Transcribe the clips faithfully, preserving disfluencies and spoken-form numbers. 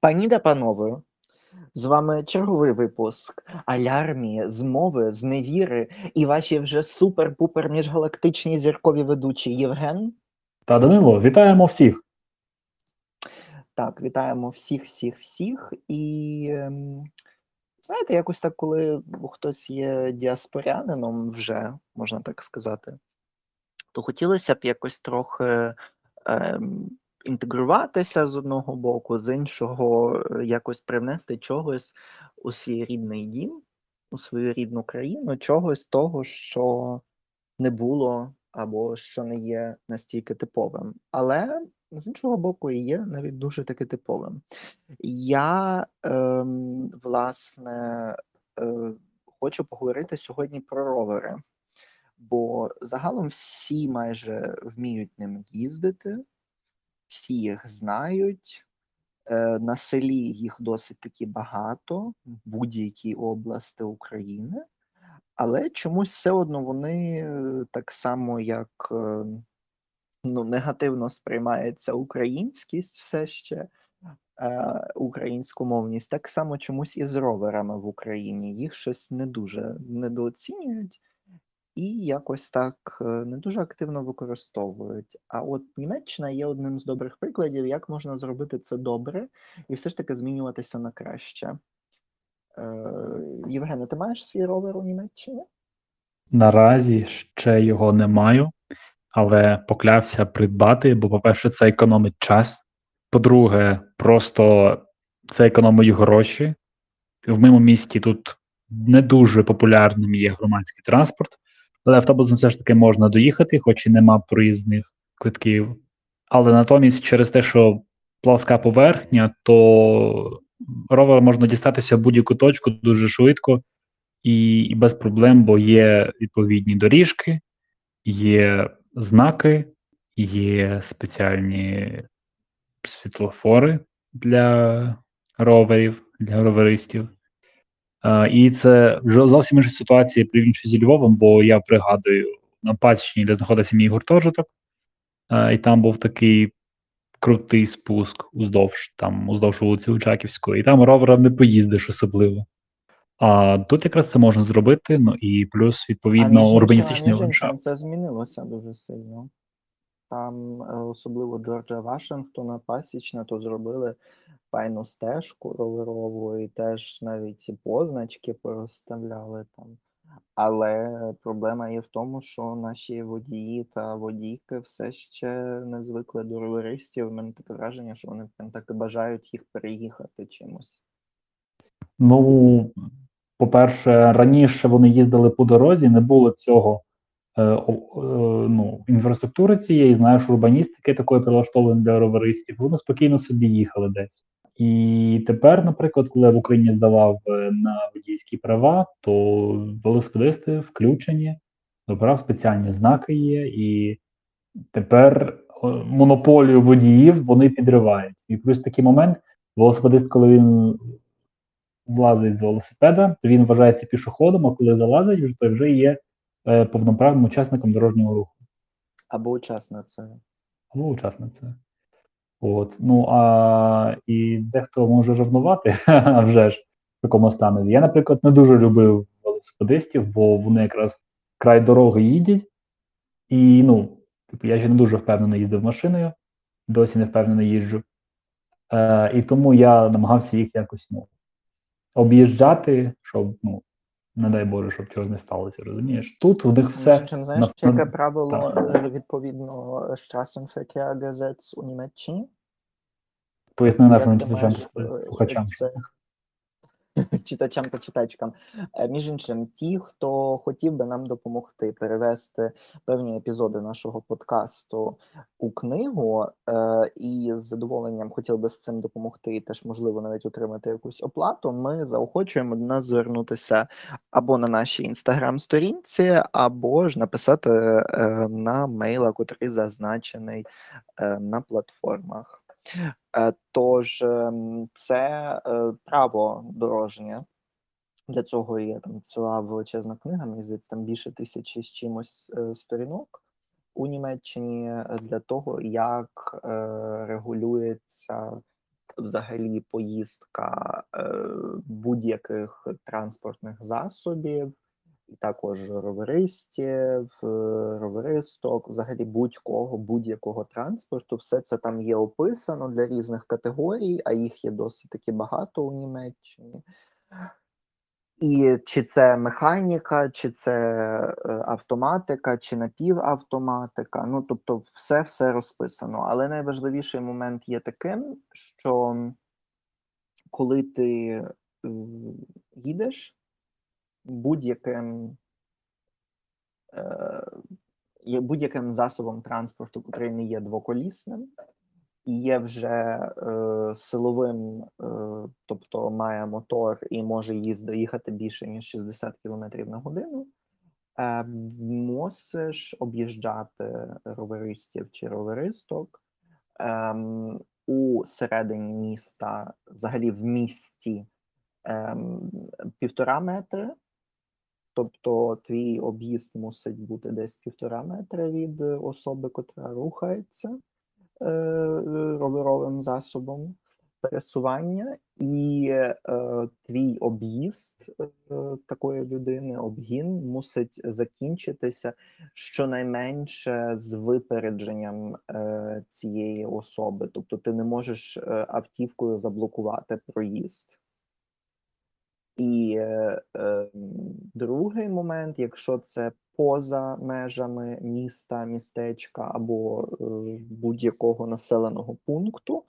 Пані та панове, з вами черговий випуск «Алярмії, змови, зневіри» і ваші вже супер-пупер міжгалактичні зіркові ведучі Євген. Та Данило, вітаємо всіх. Так, вітаємо всіх-всіх-всіх. І знаєте, якось так, коли хтось є діаспорянином вже, можна так сказати, то хотілося б якось трохи... Ем, інтегруватися з одного боку, з іншого якось привнести чогось у свій рідний дім, у свою рідну країну, чогось того, що не було або що не є настільки типовим. Але, з іншого боку, і є навіть дуже таки типовим. Я, ем, власне, е, хочу поговорити сьогодні про ровери, бо загалом всі майже вміють ним їздити, всі їх знають, на селі їх досить таки багато, в будь-якій області України, але чомусь все одно вони так само, як ну, негативно сприймається українськість все ще, українськомовність, так само чомусь і з роверами в Україні. Їх щось не дуже недооцінюють. І якось так не дуже активно використовують. А от Німеччина є одним з добрих прикладів, як можна зробити це добре і все ж таки змінюватися на краще. Е, Євгене, ти маєш свій ровер у Німеччині? Наразі ще його не маю, але поклявся придбати, бо, по-перше, це економить час. По-друге, просто це економить гроші. В моєму місті тут не дуже популярним є громадський транспорт, але автобусом все ж таки можна доїхати, хоч і нема проїзних квитків. Але натомість через те, що пласка поверхня, то ровер можна дістатися в будь-яку точку дуже швидко і, і без проблем, бо є відповідні доріжки, є знаки, є спеціальні світлофори для роверів, для роверистів. Uh, і це вже зовсім інша ситуація порівнюючи зі Львовом, бо я пригадую на Пасічні, де знаходився мій гуртожиток, uh, і там був такий крутий спуск уздовж, там, уздовж вулиці Очаківської, і там ровером не поїздиш особливо. А тут якраз це можна зробити, ну і плюс, відповідно, урбаністичний ландшафт. Це змінилося дуже сильно. Там, особливо Джорджа Вашингтона, Пасічна, то зробили файну стежку роверову і теж навіть позначки порозставляли там. Але проблема є в тому, що наші водії та водійки все ще не звикли до роверистів. У мене таке враження, що вони так і бажають їх переїхати чимось. Ну, по-перше, раніше вони їздили по дорозі, не було цього. Ну, інфраструктури цієї, знаєш, урбаністики такої прилаштовані для роверистів, вони спокійно собі їхали десь. І тепер, наприклад, коли я в Україні здавав на водійські права, то велосипедисти включені, до прав спеціальні знаки є, і тепер монополію водіїв вони підривають. І плюс такий момент, велосипедист, коли він злазить з велосипеда, то він вважається пішоходом, а коли залазить, вже то вже є повноправним учасником дорожнього руху. Або учасницею. Або учасницею. От. Ну, а і дехто може ревнувати, а вже ж в такому стані. Я, наприклад, не дуже любив велосипедистів, бо вони якраз край дороги їдять. І, ну, типу, я ще не дуже впевнено їздив машиною, досі не впевнено їжджу. Е, і тому я намагався їх якось, ну, об'їжджати, щоб, ну, не дай Боже, щоб чогось не сталося, розумієш? Тут в них все... Чим, знаєш, на... яке правило, так, відповідно, Штрасенферкерзгезетц у Німеччині? Поясни нашим читачам, слухачам. Це... читачам та читачкам. Між іншим, ті, хто хотів би нам допомогти перевести певні епізоди нашого подкасту у книгу і з задоволенням хотів би з цим допомогти і теж, можливо, навіть отримати якусь оплату, ми заохочуємо до нас звернутися або на нашій інстаграм-сторінці, або ж написати на мейла, котрий зазначений на платформах. Тож це право дорожнє, для цього є там ціла величезна книга, мені здається, там більше тисячі з чимось сторінок у Німеччині для того, як регулюється взагалі поїздка е, будь-яких транспортних засобів, і також роверистів, роверисток, взагалі будь-кого, будь-якого транспорту. Все це там є описано для різних категорій, а їх є досить таки багато у Німеччині. І чи це механіка, чи це автоматика, чи напівавтоматика, ну, тобто все-все розписано. Але найважливіший момент є таким, що коли ти їдеш будь-яким, будь-яким засобом транспорту, який не є двоколісним, і є вже е, силовим, е, тобто має мотор і може їздити, їхати більше, ніж шістдесят кілометрів на годину, е, мусиш об'їжджати роверистів чи роверисток е, у середині міста, взагалі в місті, е, півтора метри, тобто твій об'їзд мусить бути десь півтора метри від особи, котра рухається роверовим засобом пересування, і е, твій об'їзд е, такої людини, обгін, мусить закінчитися щонайменше з випередженням е, цієї особи. Тобто ти не можеш автівкою заблокувати проїзд. І е, е, другий момент, якщо це поза межами міста, містечка або е, будь-якого населеного пункту,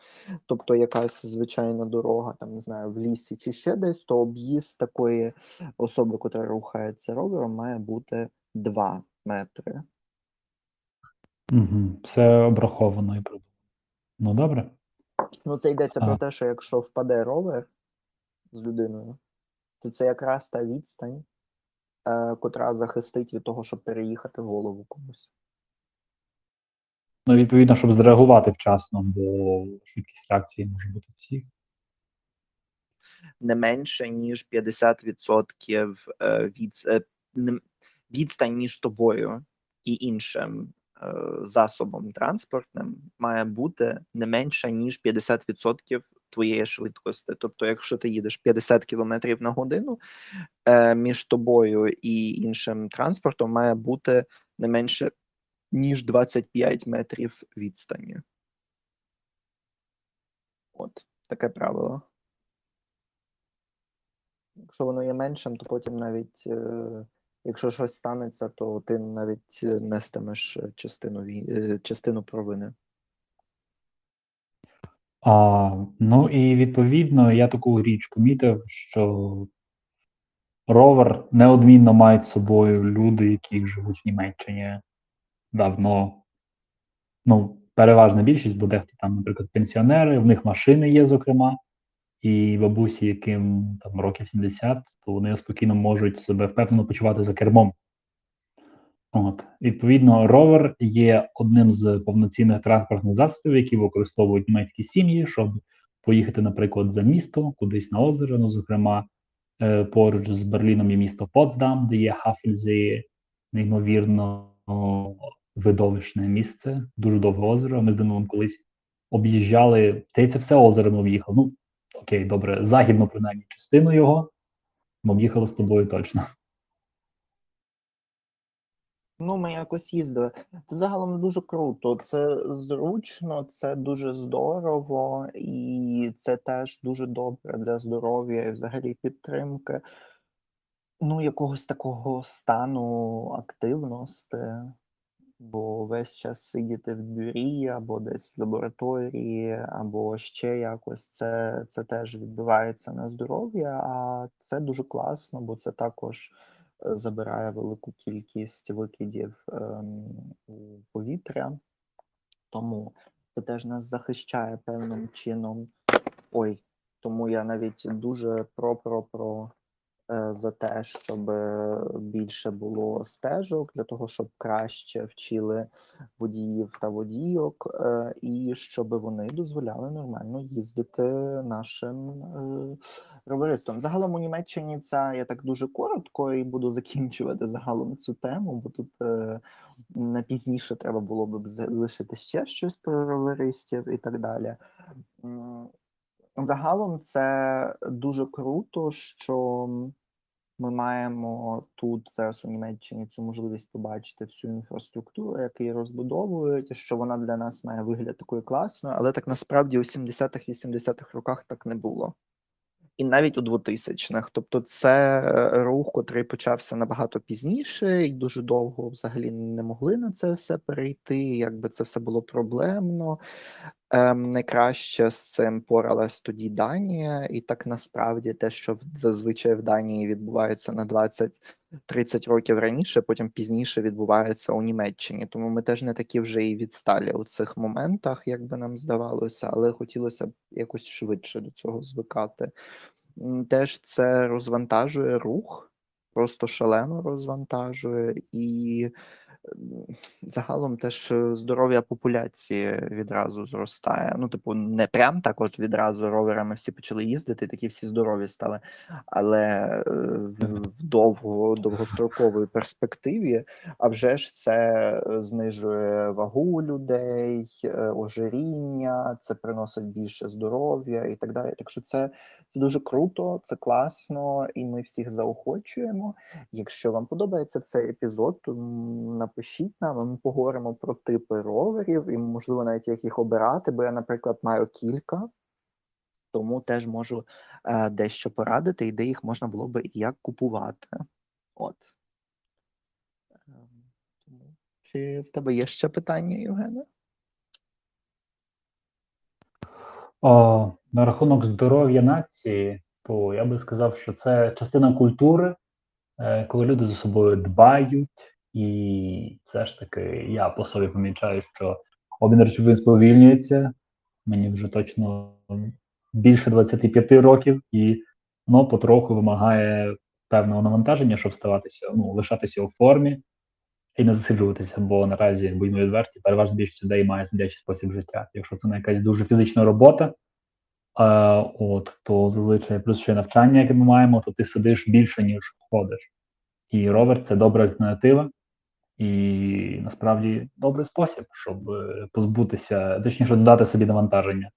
тобто якась звичайна дорога, там, не знаю, в лісі чи ще десь, то об'їзд такої особи, котра рухається ровером, має бути два метри. Угу. Все обраховано. Ну, добре. Ну, це йдеться а. про те, що якщо впаде ровер з людиною, то це якраз та відстань, котра захистить від того, щоб переїхати голову комусь. Ну, відповідно, щоб зреагувати вчасно, бо швидкість реакції може бути всіх. Не менше, ніж п'ятдесят відсотків від... відстань між тобою і іншим засобом транспортним має бути не менше, ніж п'ятдесят відсотків твоєї швидкості. Тобто, якщо ти їдеш п'ятдесят кілометрів на годину, між тобою і іншим транспортом має бути не менше, ніж двадцять п'ять метрів відстані. От, таке правило. Якщо воно є меншим, то потім навіть, якщо щось станеться, то ти навіть нестимеш частину, частину провини. А, ну і відповідно я таку річ помітив, що ровер неодмінно мають з собою люди, які живуть в Німеччині давно, ну переважна більшість, бо дехто там, наприклад, пенсіонери, в них машини є, зокрема, і бабусі, яким там років сімдесят, то вони спокійно можуть себе впевнено почувати за кермом. От, відповідно, ровер є одним з повноцінних транспортних засобів, які використовують німецькі сім'ї, щоб поїхати, наприклад, за місто, кудись на озеро, ну, зокрема, поруч з Берліном є місто Потсдам, де є Хафельзі, неймовірно видовищне місце, дуже довге озеро. Ми з Данилом колись об'їжджали, та й це все озеро ми об'їхали, ну, окей, добре, західну, принаймні, частину його, ми об'їхали з тобою точно. Ну, ми якось їздили. Це загалом дуже круто, це зручно, це дуже здорово, і це теж дуже добре для здоров'я і взагалі підтримки, ну, якогось такого стану активності, бо весь час сидіти в бюрі, або десь в лабораторії, або ще якось, це, це теж відбивається на здоров'я, а це дуже класно, бо це також забирає велику кількість викидів у повітря, тому це теж нас захищає певним чином. Ой, тому я навіть дуже про-про-про за те, щоб більше було стежок, для того, щоб краще вчили водіїв та водійок, і щоб вони дозволяли нормально їздити нашим роверистам. Загалом у Німеччині це, я так дуже коротко, і буду закінчувати загалом цю тему, бо тут на пізніше треба було б лишити ще щось про роверистів і так далі. Загалом це дуже круто, що ми маємо тут зараз у Німеччині цю можливість побачити всю інфраструктуру, яку розбудовують, що вона для нас має вигляд такою класною, але так насправді у сімдесятих-вісімдесятих роках так не було. І навіть у двотисячних. Тобто це рух, котрий почався набагато пізніше, і дуже довго взагалі не могли на це все перейти, якби це все було проблемно. Ем, найкраще з цим поралась тоді Данія, і так насправді те, що зазвичай в Данії відбувається на двадцять-тридцять років раніше, потім пізніше відбувається у Німеччині. Тому ми теж не такі вже і відсталі у цих моментах, як би нам здавалося, але хотілося б якось швидше до цього звикати. Теж це розвантажує рух, просто шалено розвантажує, і загалом теж здоров'я популяції відразу зростає. Ну, типу, не прям так от відразу роверами всі почали їздити, такі всі здорові стали, але в довго, довгостроковій перспективі, а вже ж це знижує вагу людей, ожиріння, це приносить більше здоров'я і так далі. Так що це, це дуже круто, це класно, і ми всіх заохочуємо. Якщо вам подобається цей епізод, то напишіть нам, ми поговоримо про типи роверів і, можливо, навіть як їх обирати, бо я, наприклад, маю кілька, тому теж можу е, дещо порадити, і де їх можна було би і як купувати. От. Чи в тебе є ще питання, Євгене? О, на рахунок здоров'я нації, то я би сказав, що це частина культури, коли люди за собою дбають. І все ж таки я по собі помічаю, що обмін речовин сповільнюється. Мені вже точно більше двадцяти п'яти років, і воно потроху вимагає певного навантаження, щоб ставатися, ну, лишатися у формі і не засиджуватися, бо наразі, будьмо відверті, переважно більшість людей має сидячий спосіб життя. Якщо це не якась дуже фізична робота, а, от, то зазвичай плюс ще навчання, яке ми маємо, то ти сидиш більше, ніж ходиш. І ровер – це добра альтернатива. І, насправді, добрий спосіб, щоб позбутися, точніше, додати собі навантаження.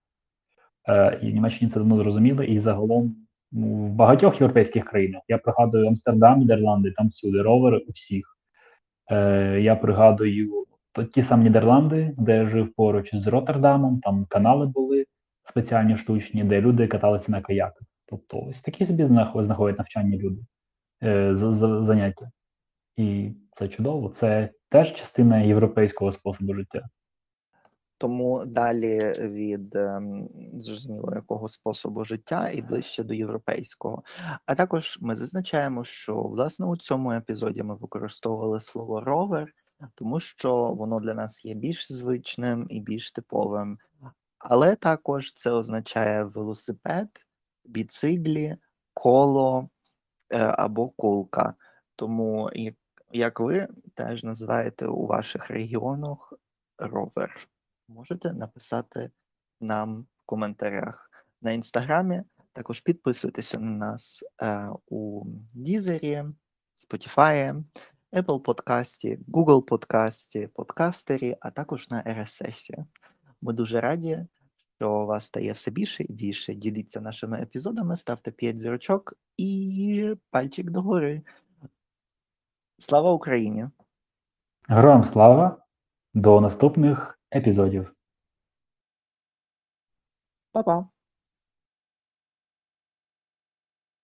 Е, і в Німеччині це давно зрозуміли, і загалом ну, в багатьох європейських країнах. Я пригадую Амстердам, Нідерланди, там всюди ровери у всіх. Е, я пригадую то, ті самі Нідерланди, де я жив поруч з Роттердамом, там канали були спеціальні штучні, де люди каталися на каяках. Тобто ось такі собі знаходять навчання люди, е, з, з, заняття. І це чудово, це теж частина європейського способу життя. Тому далі від, зрозуміло, якого способу життя і ближче до європейського. А також ми зазначаємо, що, власне, у цьому епізоді ми використовували слово «ровер», тому що воно для нас є більш звичним і більш типовим. Але також це означає велосипед, біциклі, коло або кулка. Тому, як ви теж називаєте у ваших регіонах ровер, можете написати нам в коментарях на Інстаграмі. Також підписуйтеся на нас е, у Дізері, Spotify, Apple Подкасті, Google Подкасті, Подкастері, а також на ар ес ес. Ми дуже раді, що вас стає все більше і більше. Діліться нашими епізодами, ставте п'ять зірочок і пальчик догори. Слава Україні! Героям слава! До наступних епізодів! Па-па!